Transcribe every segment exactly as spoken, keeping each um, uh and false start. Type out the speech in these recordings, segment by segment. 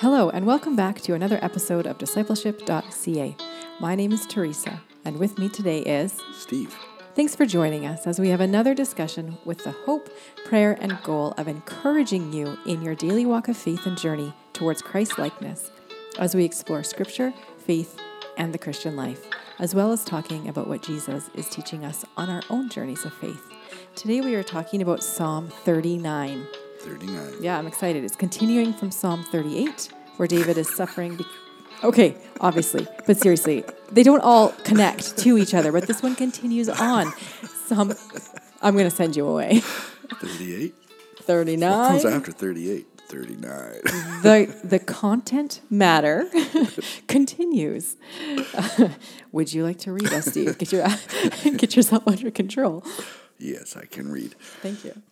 Hello, and welcome back to another episode of discipleship dot c a. My name is Teresa, and with me today is... Steve. Thanks for joining us as we have another discussion with the hope, prayer, and goal of encouraging you in your daily walk of faith and journey towards Christ-likeness as we explore Scripture, faith, and the Christian life, as well as talking about what Jesus is teaching us on our own journeys of faith. Today we are talking about Psalm thirty-nine. thirty-nine. Yeah, I'm excited. It's continuing from Psalm thirty-eight, where David is suffering. Be- okay, obviously, but seriously, they don't all connect to each other, but this one continues on. Psalm, I'm going to send you away. thirty-eight? thirty-nine? What comes after thirty-eight? thirty-nine. the, the content matter continues. Uh, would you like to read us, Steve? Get, your, get yourself under control. Yes, I can read. Thank you.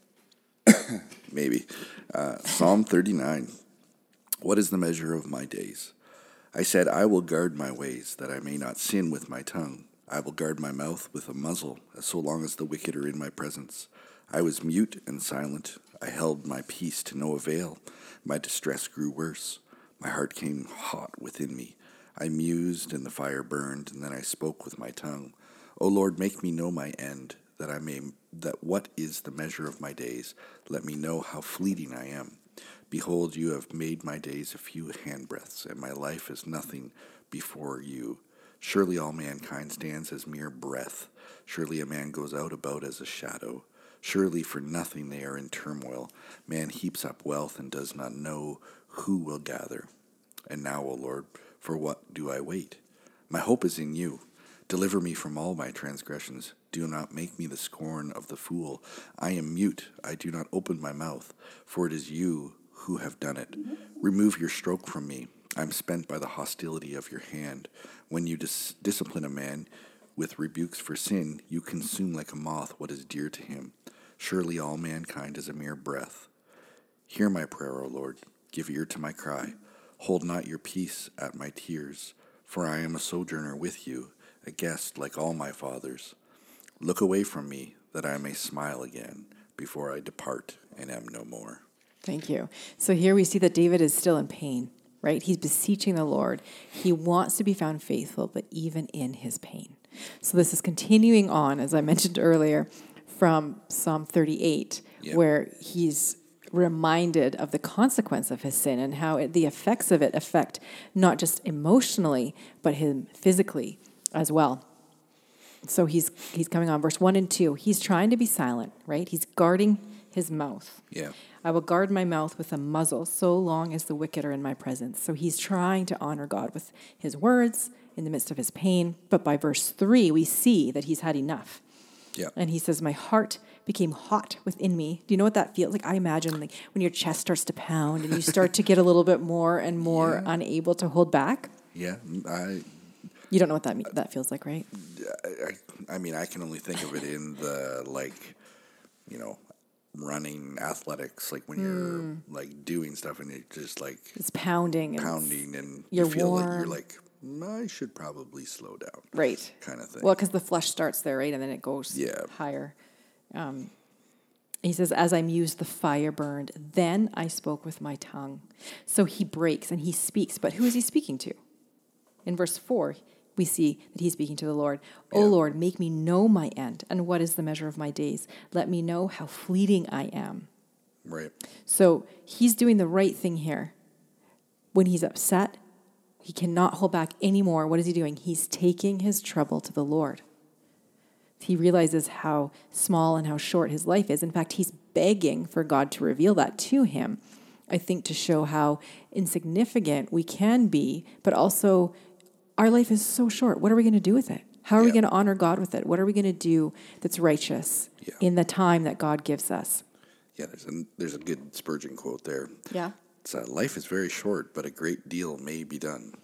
Maybe. Uh, Psalm thirty-nine. What is the measure of my days? I said, I will guard my ways, that I may not sin with my tongue. I will guard my mouth with a muzzle, so long as the wicked are in my presence. I was mute and silent. I held my peace to no avail. My distress grew worse. My heart came hot within me. I mused, and the fire burned, and then I spoke with my tongue. O Lord, make me know my end, that I may that what is the measure of my days? Let me know how fleeting I am. Behold, you have made my days a few handbreadths, and my life is nothing before you. Surely all mankind stands as mere breath. Surely a man goes out about as a shadow. Surely for nothing they are in turmoil. Man heaps up wealth and does not know who will gather. And now, O Lord, for what do I wait? My hope is in you. Deliver me from all my transgressions. Do not make me the scorn of the fool. I am mute. I do not open my mouth, for it is you who have done it. Remove your stroke from me. I am spent by the hostility of your hand. When you dis- discipline a man with rebukes for sin, you consume like a moth what is dear to him. Surely all mankind is a mere breath. Hear my prayer, O Lord. Give ear to my cry. Hold not your peace at my tears, for I am a sojourner with you, a guest like all my fathers. Look away from me, that I may smile again, before I depart and am no more. Thank you. So here we see that David is still in pain, right? He's beseeching the Lord. He wants to be found faithful, but even in his pain. So this is continuing on, as I mentioned earlier, from Psalm thirty-eight, yep. where he's reminded of the consequence of his sin and how it, the effects of it affect not just emotionally, but him physically as well. So he's he's coming on verse one and two. He's trying to be silent, right? He's guarding his mouth. Yeah. I will guard my mouth with a muzzle so long as the wicked are in my presence. So he's trying to honor God with his words in the midst of his pain. But by verse three, we see that he's had enough. Yeah. And he says, my heart became hot within me. Do you know what that feels like? I imagine like when your chest starts to pound and you start to get a little bit more and more yeah. unable to hold back. Yeah. I... You don't know what that mean, that feels like, right? I, I mean, I can only think of it in the, like, you know, running athletics, like when mm. you're, like, doing stuff and you're just, like... It's pounding. Pounding and you feel warm. Like you're like, I should probably slow down. Right. Kind of thing. Well, because the flush starts there, right? And then it goes yeah. higher. Um, he says, as I mused, the fire burned. Then I spoke with my tongue. So he breaks and he speaks. But who is he speaking to? In verse four... we see that he's speaking to the Lord. O yeah. Lord, make me know my end, and what is the measure of my days? Let me know how fleeting I am. Right. So he's doing the right thing here. When he's upset, he cannot hold back anymore. What is he doing? He's taking his trouble to the Lord. He realizes how small and how short his life is. In fact, he's begging for God to reveal that to him, I think, to show how insignificant we can be, but also... our life is so short. What are we going to do with it? How are yeah. we going to honor God with it? What are we going to do that's righteous yeah. in the time that God gives us? Yeah, there's a, there's a good Spurgeon quote there. Yeah. It's, uh, life is very short, but a great deal may be done.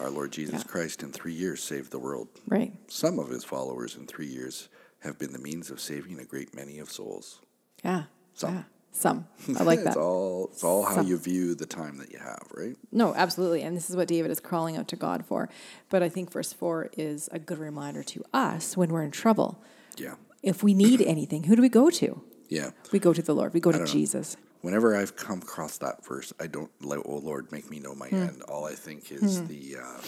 Our Lord Jesus yeah. Christ in three years saved the world. Right. Some of his followers in three years have been the means of saving a great many of souls. Yeah. Some. Yeah. Some. I like that. It's all, it's all how Some. you view the time that you have, right? No, absolutely. And this is what David is crawling out to God for. But I think verse four is a good reminder to us when we're in trouble. Yeah. If we need anything, who do we go to? Yeah. We go to the Lord. We go I to Jesus. Know. whenever I've come across that verse, I don't, like, oh Lord, make me know my mm. end. All I think is mm. the uh,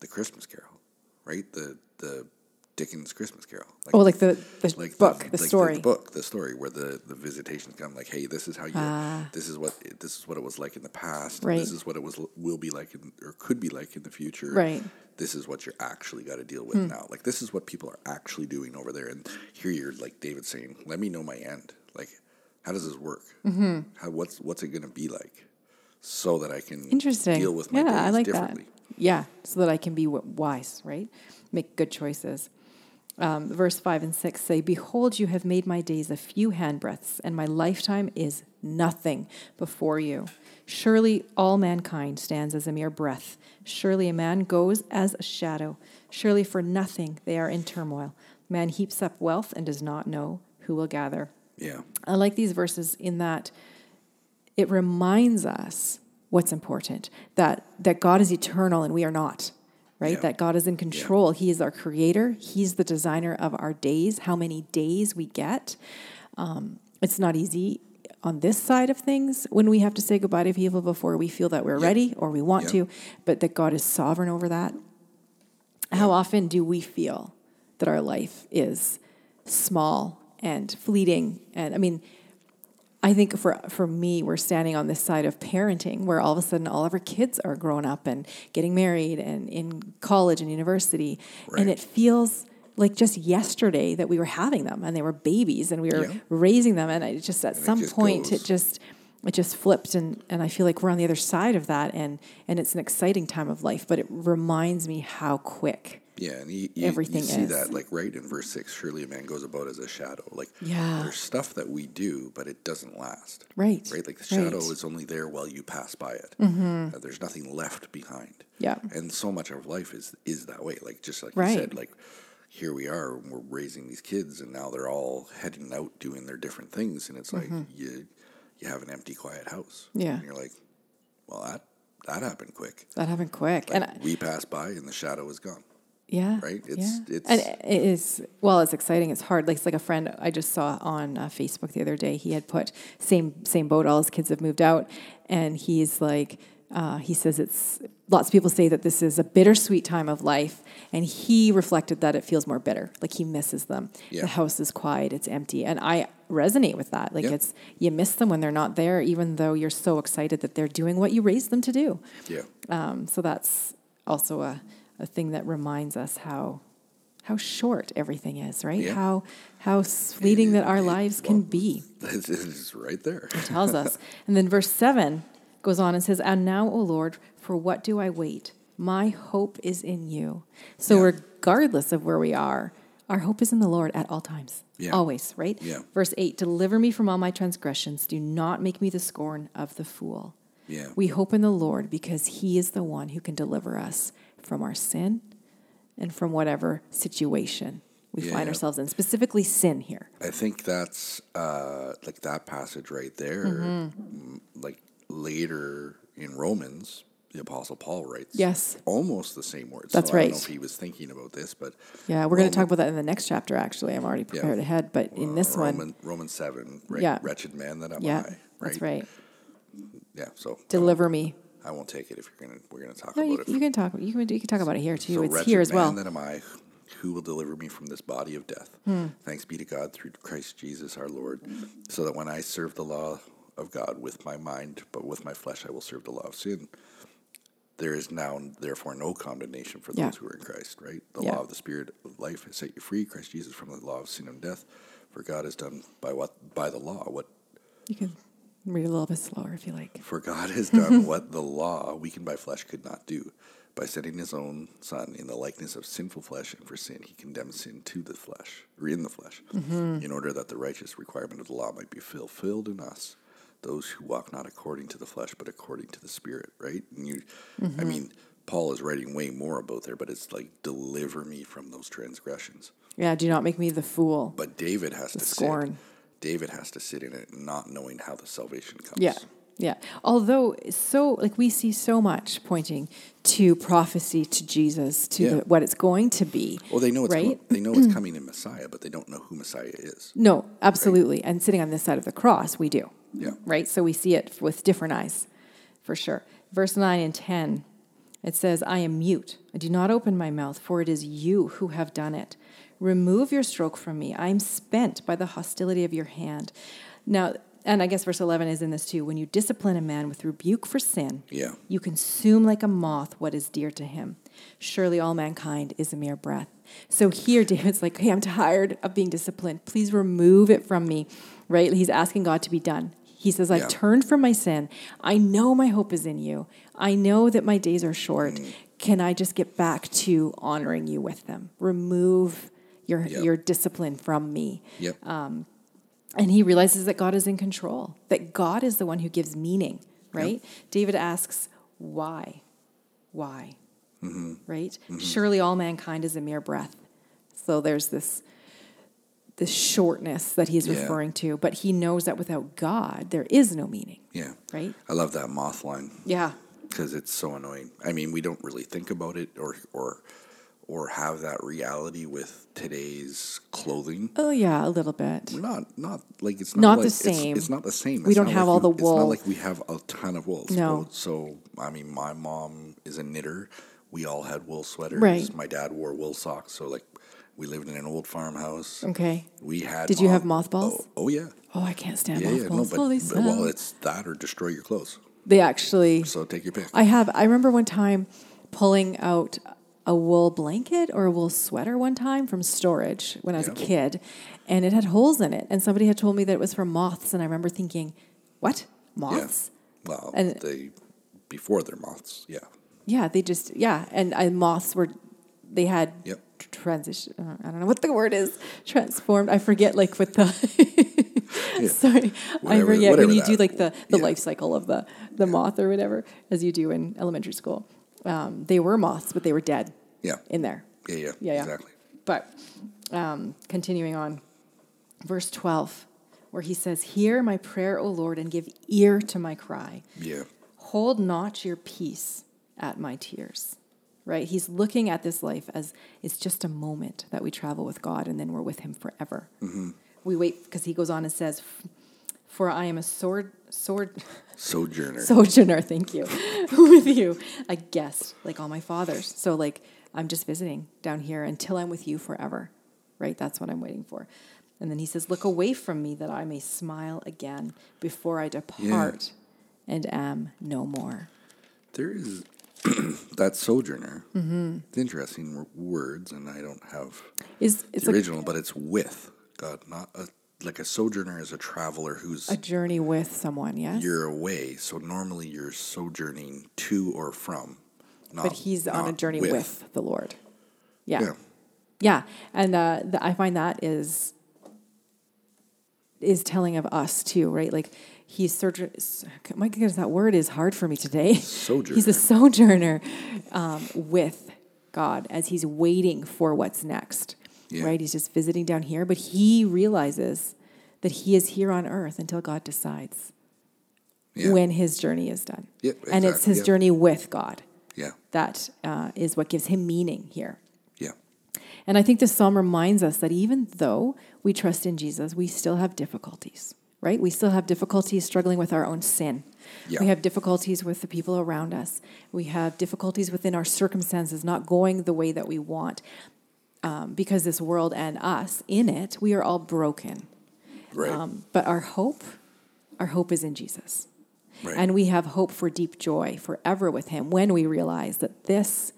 the Christmas Carol, right? The the Dickens Christmas Carol. Like, oh, like the, the like book, the, the like story. The, the book, the story where the, the visitations come. Like, hey, this is how you. Uh, this is what it, this is what it was like in the past. Right. This is what it was will be like in, or could be like in the future. Right. This is what you're actually got to deal with mm. now. Like, this is what people are actually doing over there. And here you're like David saying, "Let me know my end." Like, how does this work? Mm-hmm. How what's what's it going to be like, so that I can Interesting. deal with my yeah, days I like differently. That. Yeah, so that I can be wise, right? Make good choices. Um, verse five and six say, "Behold, you have made my days a few handbreadths, and my lifetime is nothing before you. Surely all mankind stands as a mere breath. Surely a man goes as a shadow. Surely for nothing they are in turmoil. Man heaps up wealth and does not know who will gather." Yeah, I like these verses in that it reminds us what's important, that that God is eternal and we are not. Right? Yeah. That God is in control. Yeah. He is our creator. He's the designer of our days, how many days we get. Um, it's not easy on this side of things when we have to say goodbye to people before we feel that we're yeah. ready or we want yeah. to, but that God is sovereign over that. Yeah. How often do we feel that our life is small and fleeting? And I mean, I think for for me, we're standing on this side of parenting where all of a sudden all of our kids are grown up and getting married and in college and university. Right. And it feels like just yesterday that we were having them and they were babies and we were yeah. raising them. And I just at and some it just point goes. it just it just flipped and, and I feel like we're on the other side of that and, and it's an exciting time of life, but it reminds me how quick. Yeah, and you, you, everything you see is. that, like, right in verse six, surely a man goes about as a shadow. Like, yeah. there's stuff that we do, but it doesn't last. Right. Right? Like, the shadow right. is only there while you pass by it. Mm-hmm. Uh, there's nothing left behind. Yeah. And so much of life is is that way. Like, just like right. you said, like, here we are, and we're raising these kids, and now they're all heading out doing their different things, and it's mm-hmm. like you you have an empty, quiet house. Yeah. And you're like, well, that, that happened quick. That happened quick. Like, and I, we passed by, and the shadow is gone. Yeah. Right? It's, yeah. it's, and it is, well, it's exciting. It's hard. Like, it's like a friend I just saw on uh, Facebook the other day. He had put same, same boat. All his kids have moved out. And he's like, uh, he says it's, lots of people say that this is a bittersweet time of life. And he reflected that it feels more bitter. Like, he misses them. Yeah. The house is quiet. It's empty. And I resonate with that. Like, yeah. it's, you miss them when they're not there, even though you're so excited that they're doing what you raised them to do. Yeah. Um, so that's also a, a thing that reminds us how how short everything is, right? Yeah. How how fleeting it, that our it, lives well, can be. It is right there. It tells us. And then verse seven goes on and says, "And now, O Lord, for what do I wait? My hope is in you." So yeah. regardless of where we are, our hope is in the Lord at all times. Yeah. Always, right? Yeah. Verse eight, "Deliver me from all my transgressions. Do not make me the scorn of the fool." Yeah. We hope in the Lord because he is the one who can deliver us from our sin and from whatever situation we yeah, find yeah. ourselves in, specifically sin here. I think that's uh, like that passage right there, mm-hmm. like later in Romans, the Apostle Paul writes yes. almost the same words. That's so right. I don't know if he was thinking about this, but... Yeah, we're going to talk about that in the next chapter, actually. I'm already prepared yeah. ahead, but well, in this Roman, one... Romans seven, right? Yeah. Wretched man that am yeah, I, right? That's right. Yeah, so... Deliver me. I won't take it if you're gonna. We're gonna talk no, about you, it. You can talk. You can. You can talk about it here too. So it's here as well. Wretched man that am I, who will deliver me from this body of death? Hmm. Thanks be to God through Christ Jesus our Lord. So that when I serve the law of God with my mind, but with my flesh I will serve the law of sin. There is now therefore no condemnation for those yeah. who are in Christ. Right. The yeah. law of the Spirit of life has set you free, Christ Jesus, from the law of sin and death. For God has done by what by the law what. You can. Read a little bit slower if you like. For God has done what the law, weakened by flesh, could not do. By sending his own son in the likeness of sinful flesh, and for sin he condemned sin to the flesh, or in the flesh, mm-hmm. in order that the righteous requirement of the law might be fulfilled in us, those who walk not according to the flesh, but according to the Spirit, right? And you, mm-hmm. I mean, Paul is writing way more about there, but it's like, deliver me from those transgressions. Yeah, do not make me the fool. But David has the to scorn. Sit. David has to sit in it not knowing how the salvation comes. Yeah, yeah. Although, so like we see so much pointing to prophecy, to Jesus, to yeah. the, what it's going to be. Well, they know it's right? com- they know it's coming in Messiah, but they don't know who Messiah is. No, absolutely. Right? And sitting on this side of the cross, we do. Yeah. Right? So we see it with different eyes, for sure. Verse nine and ten, it says, I am mute. I do not open my mouth, for it is you who have done it. Remove your stroke from me. I am spent by the hostility of your hand. Now, and I guess verse eleven is in this too. When you discipline a man with rebuke for sin, yeah. you consume like a moth what is dear to him. Surely all mankind is a mere breath. So here David's like, hey, I'm tired of being disciplined. Please remove it from me, right? He's asking God to be done. He says, I've yeah. turned from my sin. I know my hope is in you. I know that my days are short. Mm. Can I just get back to honoring you with them? Remove your yep. your discipline from me. Yep. Um, and he realizes that God is in control, that God is the one who gives meaning, right? Yep. David asks, why? Why? Mm-hmm. Right? Mm-hmm. Surely all mankind is a mere breath. So there's this this shortness that he's yeah. referring to, but he knows that without God, there is no meaning. Yeah. Right? I love that moth line. Yeah. Because it's so annoying. I mean, we don't really think about it or or or have that reality with today's clothing. Oh yeah, a little bit. We're not not like it's not, not like, the same. It's, it's not the same. We it's don't have like all you, the wool. It's not like we have a ton of wool. No. So, so I mean, my mom is a knitter. We all had wool sweaters. Right. My dad wore wool socks. So like, we lived in an old farmhouse. Okay. We had. Did moth- you have mothballs? Oh, oh yeah. Oh, I can't stand yeah, mothballs. Yeah, no, but, but well, it's that or destroy your clothes. They actually... So take your pick. I have... I remember one time pulling out a wool blanket or a wool sweater one time from storage when I was yeah. a kid, and it had holes in it, and somebody had told me that it was from moths, and I remember thinking, what? Moths? Yeah. Well, and they... Before they're moths, yeah. Yeah, they just... Yeah, and I, moths were... They had... Yep. Transition. I don't know what the word is. Transformed. I forget. Like with the. yeah. Sorry, whatever, I forget when you that. do like the, the yeah. life cycle of the the yeah. moth or whatever, as you do in elementary school. Um, they were moths, but they were dead. Yeah. In there. Yeah, yeah, yeah, yeah. exactly. But um, continuing on, verse twelve, where he says, "Hear my prayer, O Lord, and give ear to my cry. Yeah. Hold not your peace at my tears." Right? He's looking at this life as it's just a moment that we travel with God and then we're with him forever. Mm-hmm. We wait because he goes on and says, for I am a sword, sword, sojourner, sojourner. Thank you. With you, a guest, like all my fathers. So like, I'm just visiting down here until I'm with you forever. Right? That's what I'm waiting for. And then he says, look away from me that I may smile again before I depart yeah. and am no more. There is... that sojourner. Mm-hmm. It's interesting words, and I don't have is, it's the original, like, but it's with God. Not a, like a sojourner is a traveler who's a journey with someone. Yes, you're away, so normally you're sojourning to or from. Not, but he's not on a journey with, with the Lord. Yeah, yeah, yeah. And uh, the, I find that is is telling of us too, right? Like. He's sojourner. My goodness, that word is hard for me today. Sojourner. He's a sojourner um, with God as he's waiting for what's next, yeah. right? He's just visiting down here, but he realizes that he is here on earth until God decides yeah. when his journey is done. Yeah, exactly. And it's his yeah. journey with God. Yeah, that uh, is what gives him meaning here. Yeah. And I think this psalm reminds us that even though we trust in Jesus, we still have difficulties. Right? We still have difficulties struggling with our own sin. Yeah. We have difficulties with the people around us. We have difficulties within our circumstances not going the way that we want. Um, because this world and us in it, we are all broken. Right. Um, but our hope, our hope is in Jesus. Right. And we have hope for deep joy forever with him when we realize that this,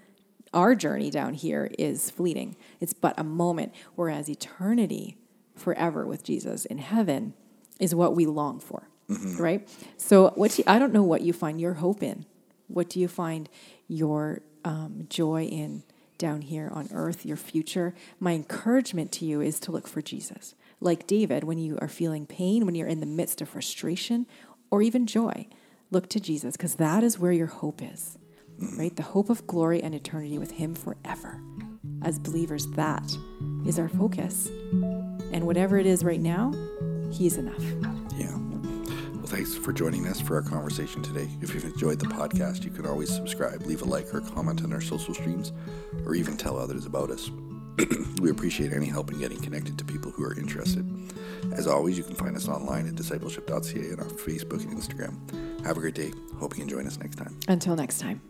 our journey down here is fleeting. It's but a moment, whereas eternity forever with Jesus in heaven is what we long for, mm-hmm. right? So what you, I don't know what you find your hope in. What do you find your um, joy in down here on earth, your future? My encouragement to you is to look for Jesus. Like David, when you are feeling pain, when you're in the midst of frustration or even joy, look to Jesus because that is where your hope is, mm-hmm. right? The hope of glory and eternity with him forever. As believers, that is our focus. And whatever it is right now, he's enough. Yeah. Well, thanks for joining us for our conversation today. If you've enjoyed the podcast, you can always subscribe, leave a like or comment on our social streams, or even tell others about us. We appreciate any help in getting connected to people who are interested. As always, you can find us online at discipleship dot c a and on Facebook and Instagram. Have a great day. Hope you can join us next time. Until next time.